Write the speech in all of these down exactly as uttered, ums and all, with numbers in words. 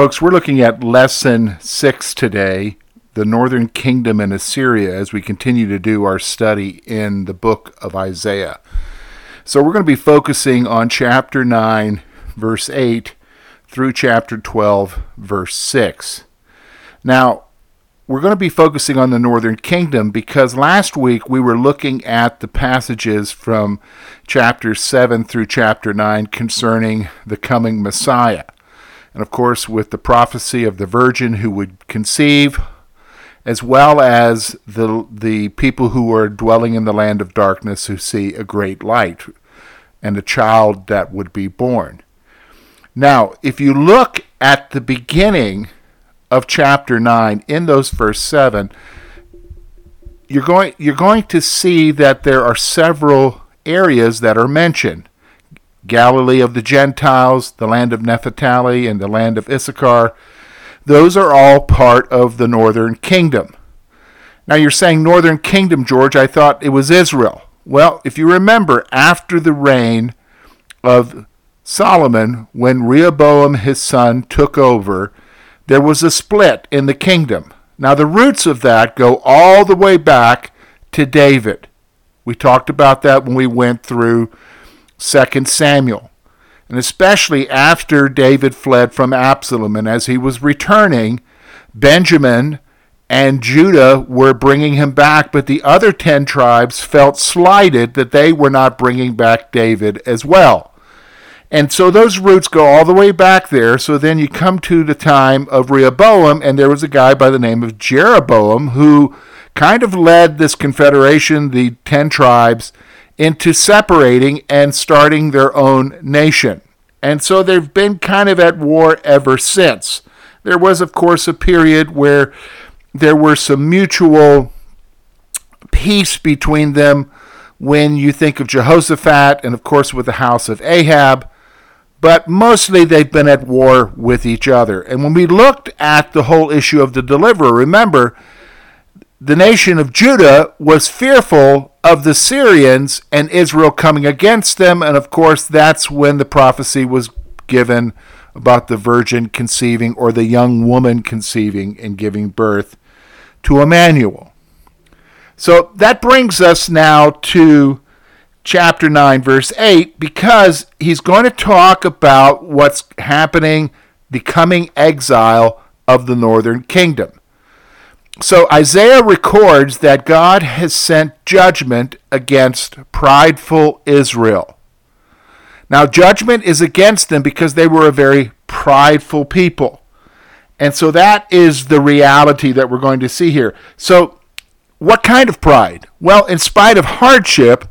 Folks, we're looking at Lesson six today, the Northern Kingdom and Assyria, as we continue to do our study in the book of Isaiah. So we're going to be focusing on chapter nine, verse eight, through chapter twelve, verse six. Now, we're going to be focusing on the Northern Kingdom because last week we were looking at the passages from chapter seven through chapter nine concerning the coming Messiah. And of course, with the prophecy of the virgin who would conceive, as well as the the people who are dwelling in the land of darkness who see a great light and a child that would be born. Now, if you look at the beginning of chapter nine in those first seven, you're going you're going to see that there are several areas that are mentioned. Galilee of the Gentiles, the land of Naphtali, and the land of Issachar. Those are all part of the Northern Kingdom. Now you're saying, Northern Kingdom, George, I thought it was Israel. Well, if you remember, after the reign of Solomon, when Rehoboam, his son, took over, there was a split in the kingdom. Now the roots of that go all the way back to David. We talked about that when we went through Second Samuel, and especially after David fled from Absalom, and as he was returning, Benjamin and Judah were bringing him back, but the other ten tribes felt slighted that they were not bringing back David as well. And so those roots go all the way back there. So then you come to the time of Rehoboam, and there was a guy by the name of Jeroboam who kind of led this confederation, the ten tribes, into separating and starting their own nation. And so they've been kind of at war ever since. There was, of course, a period where there were some mutual peace between them when you think of Jehoshaphat and, of course, with the house of Ahab. But mostly they've been at war with each other. And when we looked at the whole issue of the deliverer, remember, the nation of Judah was fearful of the Syrians and Israel coming against them. And of course, that's when the prophecy was given about the virgin conceiving, or the young woman conceiving and giving birth to Emmanuel. So that brings us now to chapter nine, verse eight, because he's going to talk about what's happening, the coming exile of the Northern Kingdom. So Isaiah records that God has sent judgment against prideful Israel. Now, judgment is against them because they were a very prideful people. And so that is the reality that we're going to see here. So what kind of pride? Well, in spite of hardship,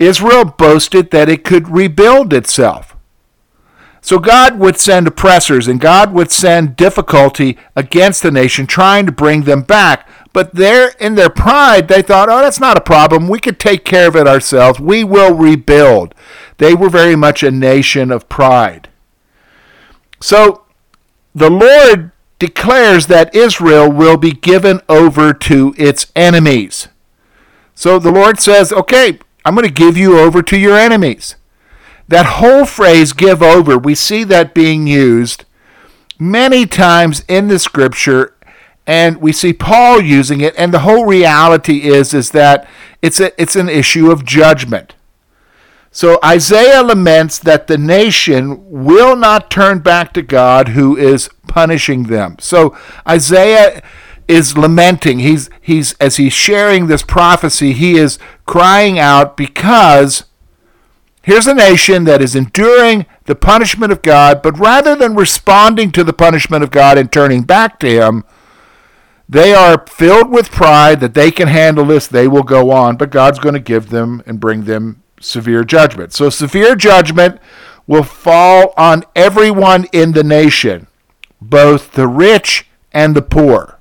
Israel boasted that it could rebuild itself. So God would send oppressors, and God would send difficulty against the nation, trying to bring them back. But there, in their pride, they thought, oh, that's not a problem. We could take care of it ourselves. We will rebuild. They were very much a nation of pride. So the Lord declares that Israel will be given over to its enemies. So the Lord says, okay, I'm going to give you over to your enemies. That whole phrase, give over, we see that being used many times in the scripture, and we see Paul using it, and the whole reality is, is that it's a, it's an issue of judgment. So Isaiah laments that the nation will not turn back to God who is punishing them. So Isaiah is lamenting. He's he's as he's sharing this prophecy, he is crying out because here's a nation that is enduring the punishment of God, but rather than responding to the punishment of God and turning back to him, they are filled with pride that they can handle this, they will go on, but God's going to give them and bring them severe judgment. So severe judgment will fall on everyone in the nation, both the rich and the poor.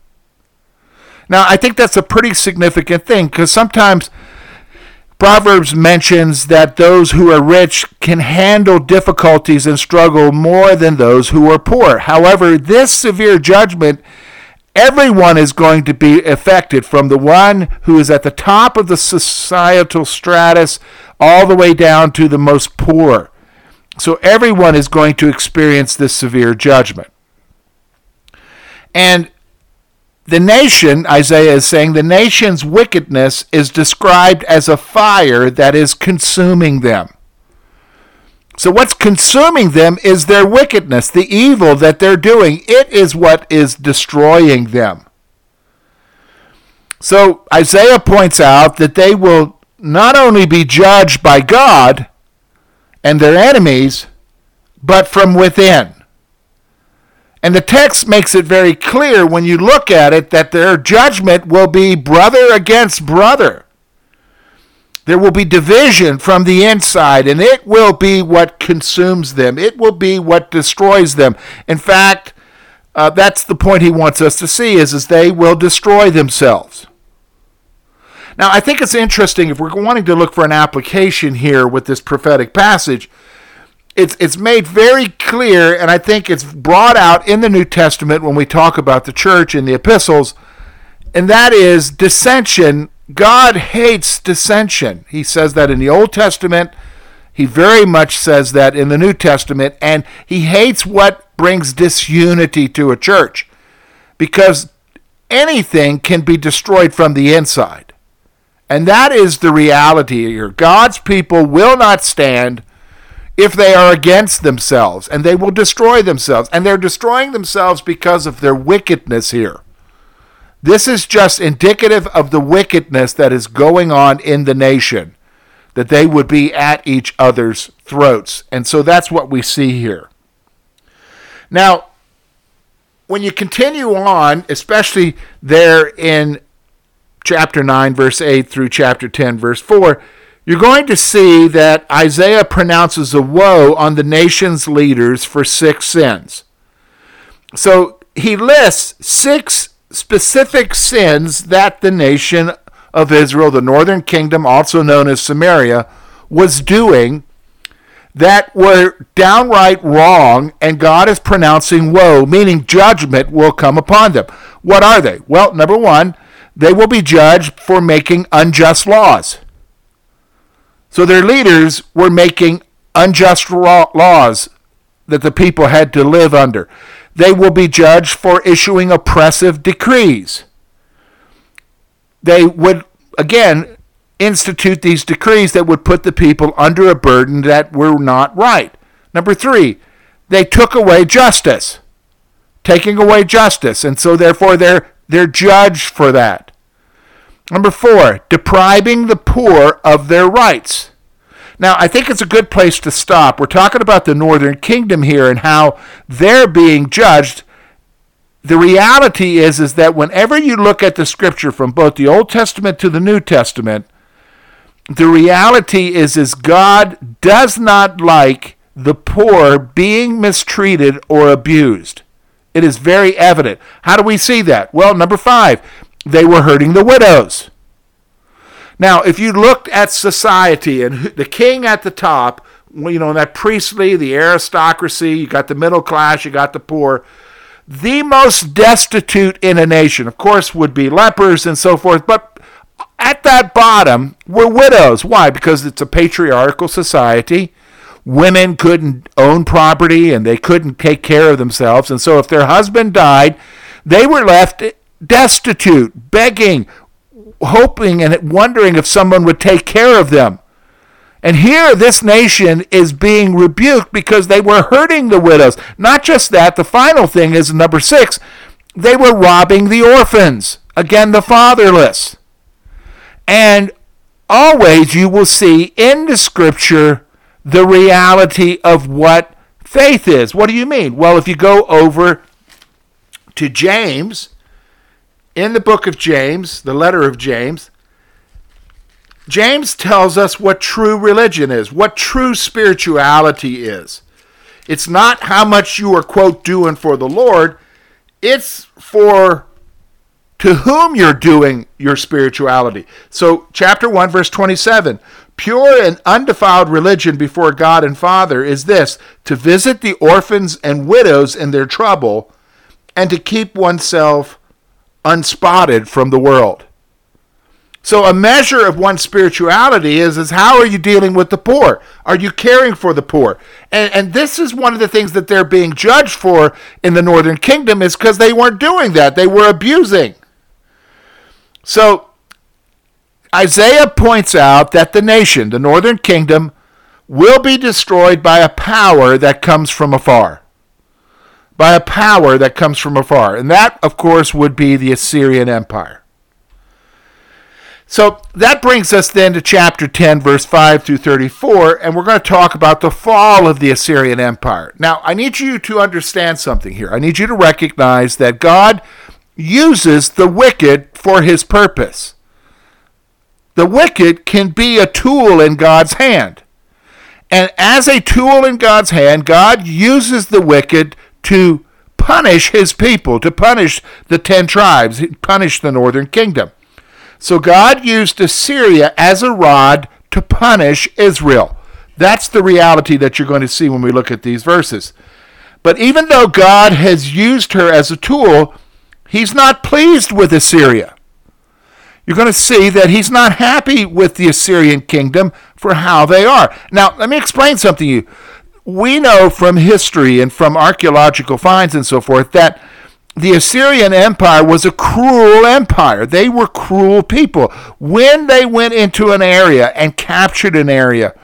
Now, I think that's a pretty significant thing, because sometimes Proverbs mentions that those who are rich can handle difficulties and struggle more than those who are poor. However, this severe judgment, everyone is going to be affected, from the one who is at the top of the societal stratus all the way down to the most poor. So everyone is going to experience this severe judgment. And the nation, Isaiah is saying, the nation's wickedness is described as a fire that is consuming them. So what's consuming them is their wickedness, the evil that they're doing. It is what is destroying them. So Isaiah points out that they will not only be judged by God and their enemies, but from within. And the text makes it very clear when you look at it that their judgment will be brother against brother. There will be division from the inside, and it will be what consumes them. It will be what destroys them. In fact, uh, that's the point he wants us to see, is, is they will destroy themselves. Now, I think it's interesting, if we're wanting to look for an application here with this prophetic passage, it's, it's made very clear, and I think it's brought out in the New Testament when we talk about the church in the epistles, and that is dissension. God hates dissension. He says that in the Old Testament. He very much says that in the New Testament. And he hates what brings disunity to a church, because anything can be destroyed from the inside. And that is the reality here. God's people will not stand if they are against themselves, and they will destroy themselves. And they're destroying themselves because of their wickedness here. This is just indicative of the wickedness that is going on in the nation, that they would be at each other's throats. And so that's what we see here. Now, when you continue on, especially there in chapter nine, verse eight, through chapter ten, verse four, you're going to see that Isaiah pronounces a woe on the nation's leaders for six sins. So he lists six specific sins that the nation of Israel, the northern kingdom, also known as Samaria, was doing that were downright wrong, and God is pronouncing woe, meaning judgment will come upon them. What are they? Well, number one, they will be judged for making unjust laws. So their leaders were making unjust laws that the people had to live under. They will be judged for issuing oppressive decrees. They would, again, institute these decrees that would put the people under a burden that were not right. Number three, they took away justice. Taking away justice, and so therefore they're, they're judged for that. Number four, depriving the poor of their rights. Now, I think it's a good place to stop. We're talking about the northern kingdom here and how they're being judged. The reality is, is that whenever you look at the scripture from both the Old Testament to the New Testament, the reality is, is God does not like the poor being mistreated or abused. It is very evident. How do we see that? Well, number five, they were hurting the widows. Now, if you looked at society and the king at the top, you know, that priestly, the aristocracy, you got the middle class, you got the poor, the most destitute in a nation, of course, would be lepers and so forth. But at that bottom were widows. Why? Because it's a patriarchal society. Women couldn't own property and they couldn't take care of themselves. And so if their husband died, they were left destitute, begging, hoping and wondering if someone would take care of them. And here this nation is being rebuked because they were hurting the widows. Not just that, the final thing is number six, they were robbing the orphans, again the fatherless. And always you will see in the scripture the reality of what faith is. What do you mean? Well, if you go over to James, in the book of James, the letter of James, James tells us what true religion is, what true spirituality is. It's not how much you are, quote, doing for the Lord. It's for to whom you're doing your spirituality. So chapter one, verse twenty-seven, pure and undefiled religion before God and Father is this, to visit the orphans and widows in their trouble and to keep oneself unspotted from the world. So a measure of one's spirituality is, is how are you dealing with the poor? Are you caring for the poor? And, and this is one of the things that they're being judged for in the Northern Kingdom, is because they weren't doing that. They were abusing. So Isaiah points out that the nation, the Northern Kingdom, will be destroyed by a power that comes from afar. By a power that comes from afar. And that, of course, would be the Assyrian Empire. So that brings us then to chapter ten, verse five through thirty-four, and we're going to talk about the fall of the Assyrian Empire. Now, I need you to understand something here. I need you to recognize that God uses the wicked for his purpose. The wicked can be a tool in God's hand. And as a tool in God's hand, God uses the wicked to punish his people, to punish the ten tribes, punish the Northern Kingdom. So God used Assyria as a rod to punish Israel. That's the reality that you're going to see when we look at these verses. But even though God has used her as a tool, he's not pleased with Assyria. You're going to see that he's not happy with the Assyrian kingdom for how they are. Now, let me explain something to you. We know from history and from archaeological finds and so forth that the Assyrian Empire was a cruel empire. They were cruel people. When they went into an area and captured an area,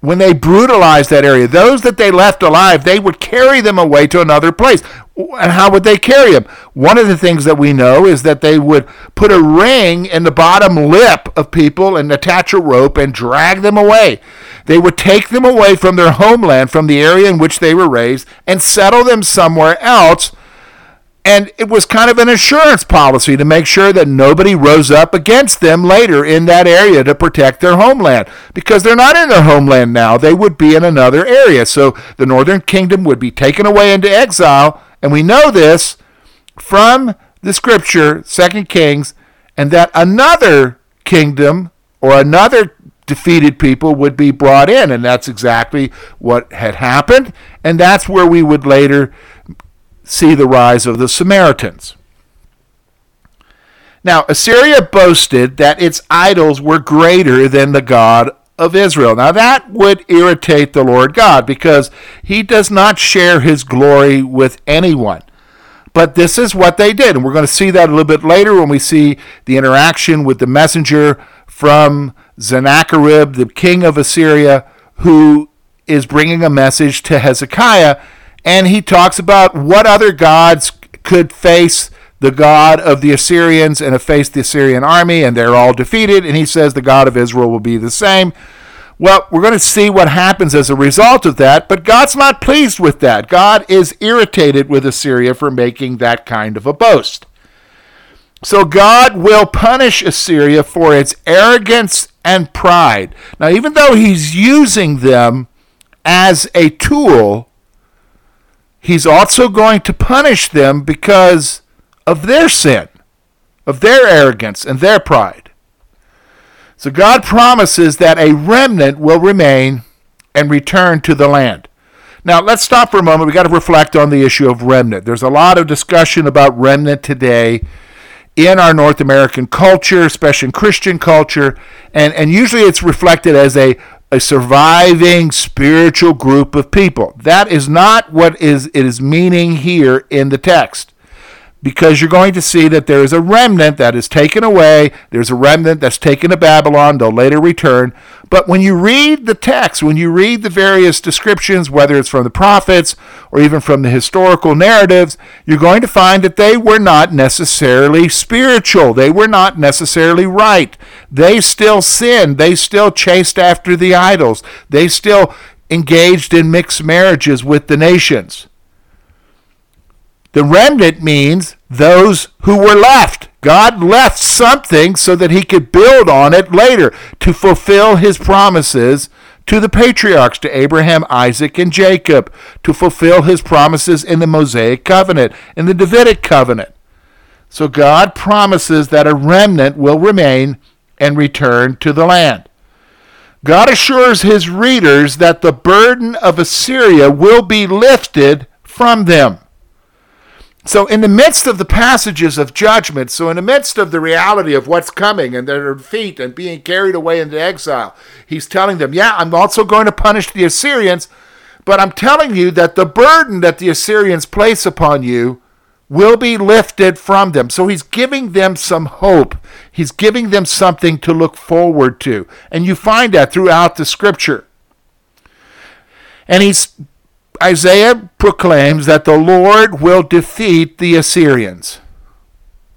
when they brutalized that area, those that they left alive, they would carry them away to another place. And how would they carry them? One of the things that we know is that they would put a ring in the bottom lip of people and attach a rope and drag them away. They would take them away from their homeland, from the area in which they were raised, and settle them somewhere else. And it was kind of an insurance policy to make sure that nobody rose up against them later in that area to protect their homeland. Because they're not in their homeland now. They would be in another area. So the Northern Kingdom would be taken away into exile. And we know this from the scripture, Second Kings, and that another kingdom or another defeated people would be brought in. And that's exactly what had happened. And that's where we would later see the rise of the Samaritans. Now, Assyria boasted that its idols were greater than the God of Israel. Now, that would irritate the Lord God because he does not share his glory with anyone. But this is what they did, and we're going to see that a little bit later when we see the interaction with the messenger from Sennacherib, the king of Assyria, who is bringing a message to Hezekiah. And he talks about what other gods could face the God of the Assyrians and face the Assyrian army, and they're all defeated. And he says the God of Israel will be the same. Well, we're going to see what happens as a result of that, but God's not pleased with that. God is irritated with Assyria for making that kind of a boast. So God will punish Assyria for its arrogance and pride. Now, even though he's using them as a tool, he's also going to punish them because of their sin, of their arrogance and their pride. So God promises that a remnant will remain and return to the land. Now, let's stop for a moment. We've got to reflect on the issue of remnant. There's a lot of discussion about remnant today in our North American culture, especially in Christian culture, and, and usually it's reflected as a a surviving spiritual group of people. That is not what is it is meaning here in the text, because you're going to see that there is a remnant that is taken away. There's a remnant that's taken to Babylon. They'll later return. But when you read the text, when you read the various descriptions, whether it's from the prophets or even from the historical narratives, you're going to find that they were not necessarily spiritual. They were not necessarily right. They still sinned. They still chased after the idols. They still engaged in mixed marriages with the nations. The remnant means those who were left. God left something so that he could build on it later to fulfill his promises to the patriarchs, to Abraham, Isaac, and Jacob, to fulfill his promises in the Mosaic covenant, in the Davidic covenant. So God promises that a remnant will remain and return to the land. God assures his readers that the burden of Assyria will be lifted from them. So in the midst of the passages of judgment, so in the midst of the reality of what's coming and their defeat and being carried away into exile, he's telling them, yeah, I'm also going to punish the Assyrians, but I'm telling you that the burden that the Assyrians place upon you will be lifted from them. So he's giving them some hope. He's giving them something to look forward to. And you find that throughout the scripture. And he's Isaiah proclaims that the Lord will defeat the Assyrians.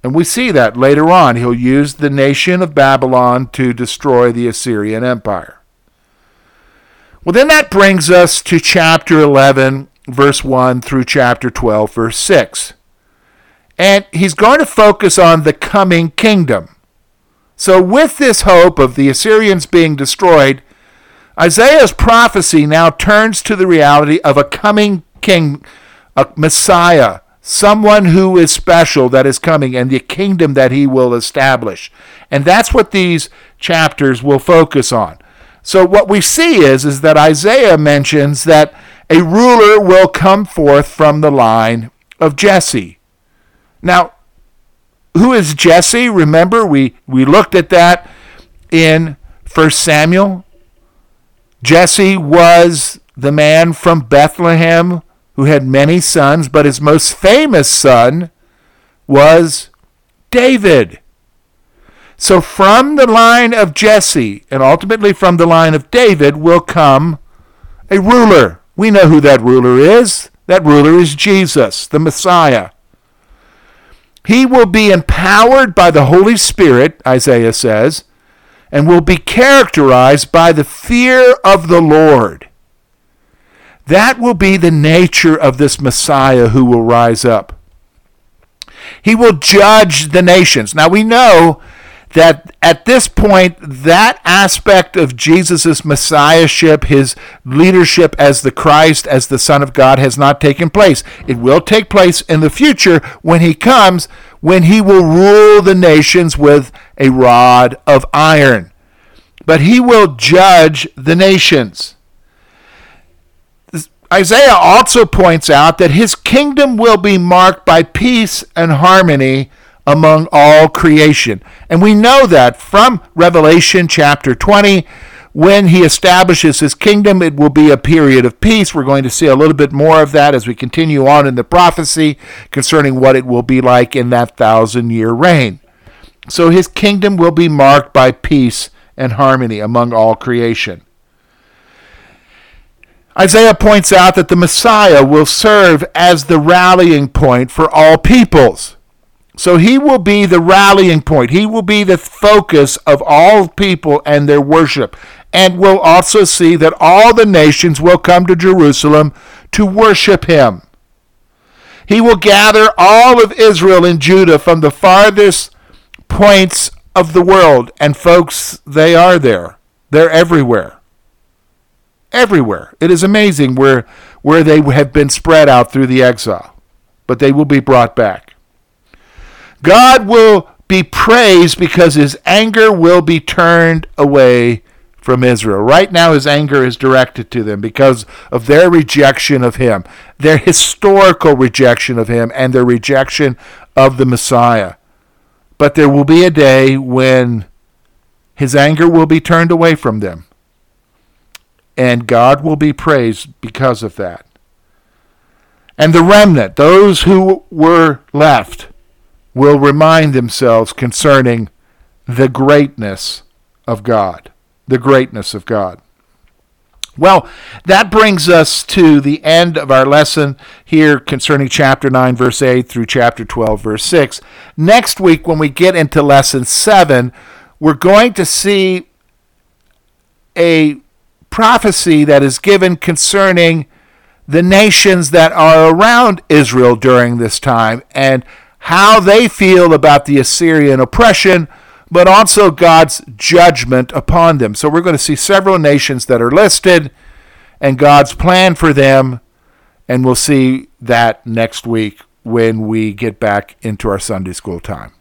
And we see that later on. He'll use the nation of Babylon to destroy the Assyrian Empire. Well, then that brings us to chapter eleven, verse one, through chapter twelve, verse six. And he's going to focus on the coming kingdom. So with this hope of the Assyrians being destroyed, Isaiah's prophecy now turns to the reality of a coming king, a Messiah, someone who is special that is coming, and the kingdom that he will establish. And that's what these chapters will focus on. So what we see is, is that Isaiah mentions that a ruler will come forth from the line of Jesse. Now, who is Jesse? Remember, we, we looked at that in First Samuel. Jesse was the man from Bethlehem who had many sons, but his most famous son was David. So from the line of Jesse, and ultimately from the line of David, will come a ruler. We know who that ruler is. That ruler is Jesus, the Messiah. He will be empowered by the Holy Spirit, Isaiah says, and will be characterized by the fear of the Lord. That will be the nature of this Messiah who will rise up. He will judge the nations. Now we know that at this point, that aspect of Jesus' messiahship, his leadership as the Christ, as the Son of God, has not taken place. It will take place in the future when he comes, when he will rule the nations with a rod of iron. But he will judge the nations. Isaiah also points out that his kingdom will be marked by peace and harmony among all creation. And we know that from Revelation chapter twenty, when he establishes his kingdom, it will be a period of peace. We're going to see a little bit more of that as we continue on in the prophecy concerning what it will be like in that thousand-year reign. So his kingdom will be marked by peace and harmony among all creation. Isaiah points out that the Messiah will serve as the rallying point for all peoples. So he will be the rallying point. He will be the focus of all people and their worship. And we'll also see that all the nations will come to Jerusalem to worship him. He will gather all of Israel and Judah from the farthest points of the world. And folks, they are there. They're everywhere. Everywhere. It is amazing where, where they have been spread out through the exile. But they will be brought back. God will be praised because his anger will be turned away from Israel. Right now his anger is directed to them because of their rejection of him, their historical rejection of him, and their rejection of the Messiah. But there will be a day when his anger will be turned away from them, and God will be praised because of that. And the remnant, those who were left, will remind themselves concerning the greatness of God. The greatness of God. Well, that brings us to the end of our lesson here concerning chapter nine, verse eight, through chapter twelve, verse six. Next week, when we get into lesson seven, we're going to see a prophecy that is given concerning the nations that are around Israel during this time, and how they feel about the Assyrian oppression, but also God's judgment upon them. So we're going to see several nations that are listed and God's plan for them, and we'll see that next week when we get back into our Sunday school time.